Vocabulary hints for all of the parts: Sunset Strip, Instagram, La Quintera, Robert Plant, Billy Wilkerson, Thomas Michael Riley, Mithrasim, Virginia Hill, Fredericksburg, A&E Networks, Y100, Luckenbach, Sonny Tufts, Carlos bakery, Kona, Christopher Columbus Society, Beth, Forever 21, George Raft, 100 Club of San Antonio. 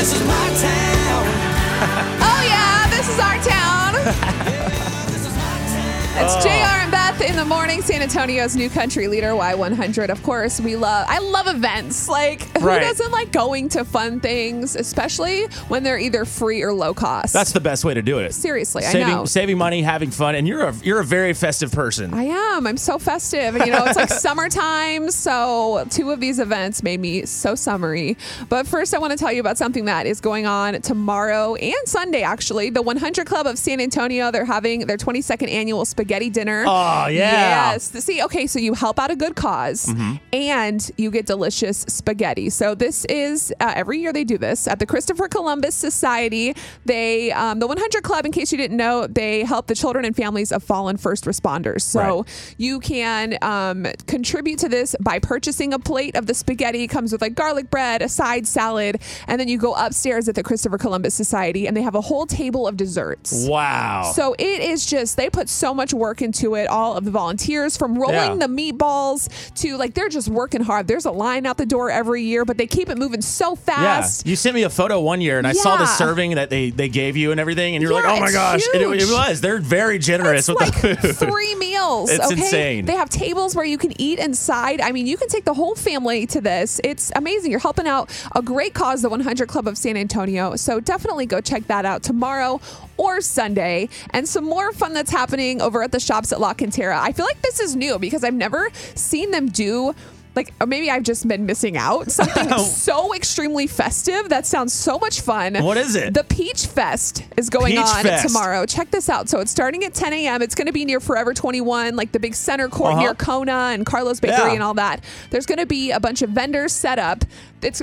This is my town. Oh yeah, this is our town. That's JR and Beth in the morning, San Antonio's new country leader, Y100. Of course, I love events. Like, who doesn't like going to fun things, especially when they're either free or low cost? That's the best way to do it. Seriously, I know. Saving money, having fun, and you're a very festive person. I am. I'm so festive. And, you know, it's like summertime, so two of these events made me so summery. But first, I want to tell you about something that is going on tomorrow and Sunday, actually. The 100 Club of San Antonio, they're having their 22nd annual spaghetti dinner. Oh, yeah. Yes. See, okay, so you help out a good cause and you get delicious spaghetti. So this is, every year they do this at the Christopher Columbus Society. They, the 100 Club, in case you didn't know, they help the children and families of fallen first responders. So you can contribute to this by purchasing a plate of the spaghetti. It comes with like garlic bread, a side salad, and then you go upstairs at the Christopher Columbus Society and they have a whole table of desserts. Wow. So it is just, they put so much work into it. All of the volunteers, from rolling the meatballs to, like, they're just working hard. There's a line out the door every year, but they keep it moving so fast. Yeah. You sent me a photo one year, and I saw the serving that they gave you and everything, and you're like, oh my gosh. And it was. They're very generous with the food. 3 meals. It's insane. They have tables where you can eat inside. I mean, you can take the whole family to this. It's amazing. You're helping out a great cause, the 100 Club of San Antonio. So definitely go check that out tomorrow or Sunday. And some more fun that's happening over at the shops at La Quintera. I feel like this is new because I've never seen them do, like, or maybe I've just been missing out. Something so extremely festive. That sounds so much fun. What is it? The Peach Fest is going on tomorrow. Check this out. So it's starting at 10 a.m. It's going to be near Forever 21, like the big center court near Kona and Carlos Bakery and all that. There's going to be a bunch of vendors set up. It's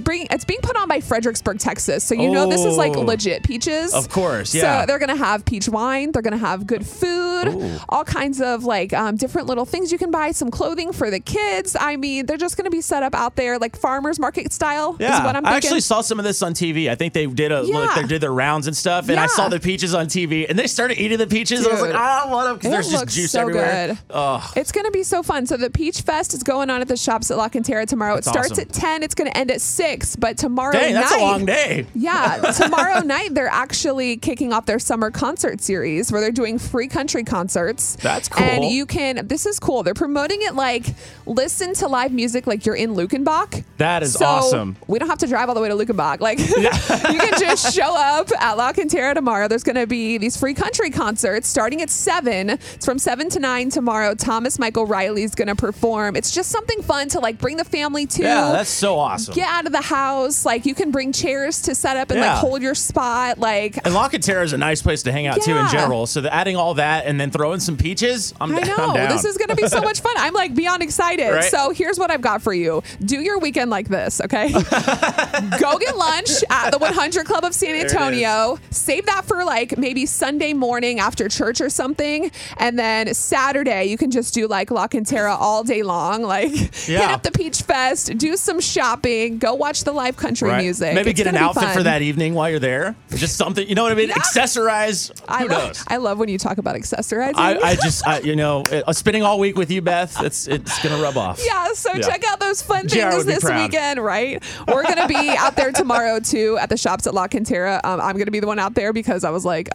being put on by Fredericksburg, Texas. So you know this is like legit peaches. Of course, yeah. So they're going to have peach wine. They're going to have good food. Ooh. All kinds of like different little things you can buy. Some clothing for the kids. I mean, they're just going to be set up out there like farmers market style is what I'm thinking. I actually saw some of this on TV. I think they did they did their rounds and stuff. And I saw the peaches on TV. And they started eating the peaches. Dude. And I was like, I love them because there's just juice everywhere. Good. Oh. It's going to be so fun. So the Peach Fest is going on at the shops at La Quintera tomorrow. That's it starts at 10. It's going to end at 6, but tomorrow night. That's a long day. Yeah. Tomorrow night, they're actually kicking off their summer concert series where they're doing free country concerts. That's cool. And you can, this is cool. They're promoting it like listen to live music like you're in Luckenbach. That is awesome. We don't have to drive all the way to Luckenbach. Like, you can just show up at La Quintera tomorrow. There's going to be these free country concerts starting at 7. It's from 7 to 9 tomorrow. Thomas Michael Riley is going to perform. It's just something fun to like bring the family to. Yeah, that's so awesome. Get out of the house. Like, you can bring chairs to set up and like hold your spot. Like, and La Quintera is a nice place to hang out too in general. So adding all that and then throwing some peaches, I'm down. This is going to be so much fun. I'm like beyond excited. Right? So here's what I've got for you. Do your weekend like this, okay? Go get lunch at the 100 Club of San Antonio. Save that for like maybe Sunday morning after church or something. And then Saturday, you can just do like La Quintera all day long. Like hit up the Peach Fest, do some shopping, go watch the live country music. Maybe get an outfit for that evening while you're there. Just something, you know what I mean? Yeah. Accessorize. Who knows? I love when you talk about accessorizing. I spending all week with you, Beth, it's going to rub off. Yeah, so check out those fun things this weekend, right? We're going to be out there tomorrow, too, at the shops at La Quintera. I'm going to be the one out there because I was like,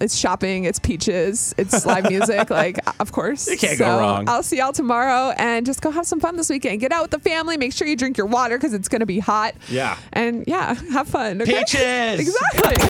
it's shopping, it's peaches, it's live music. Like, of course. You can't go wrong. I'll see y'all tomorrow and just go have some fun this weekend. Get out with the family. Make sure you drink your water because it's going to be hot. Yeah. And have fun. Okay? Peaches! Exactly.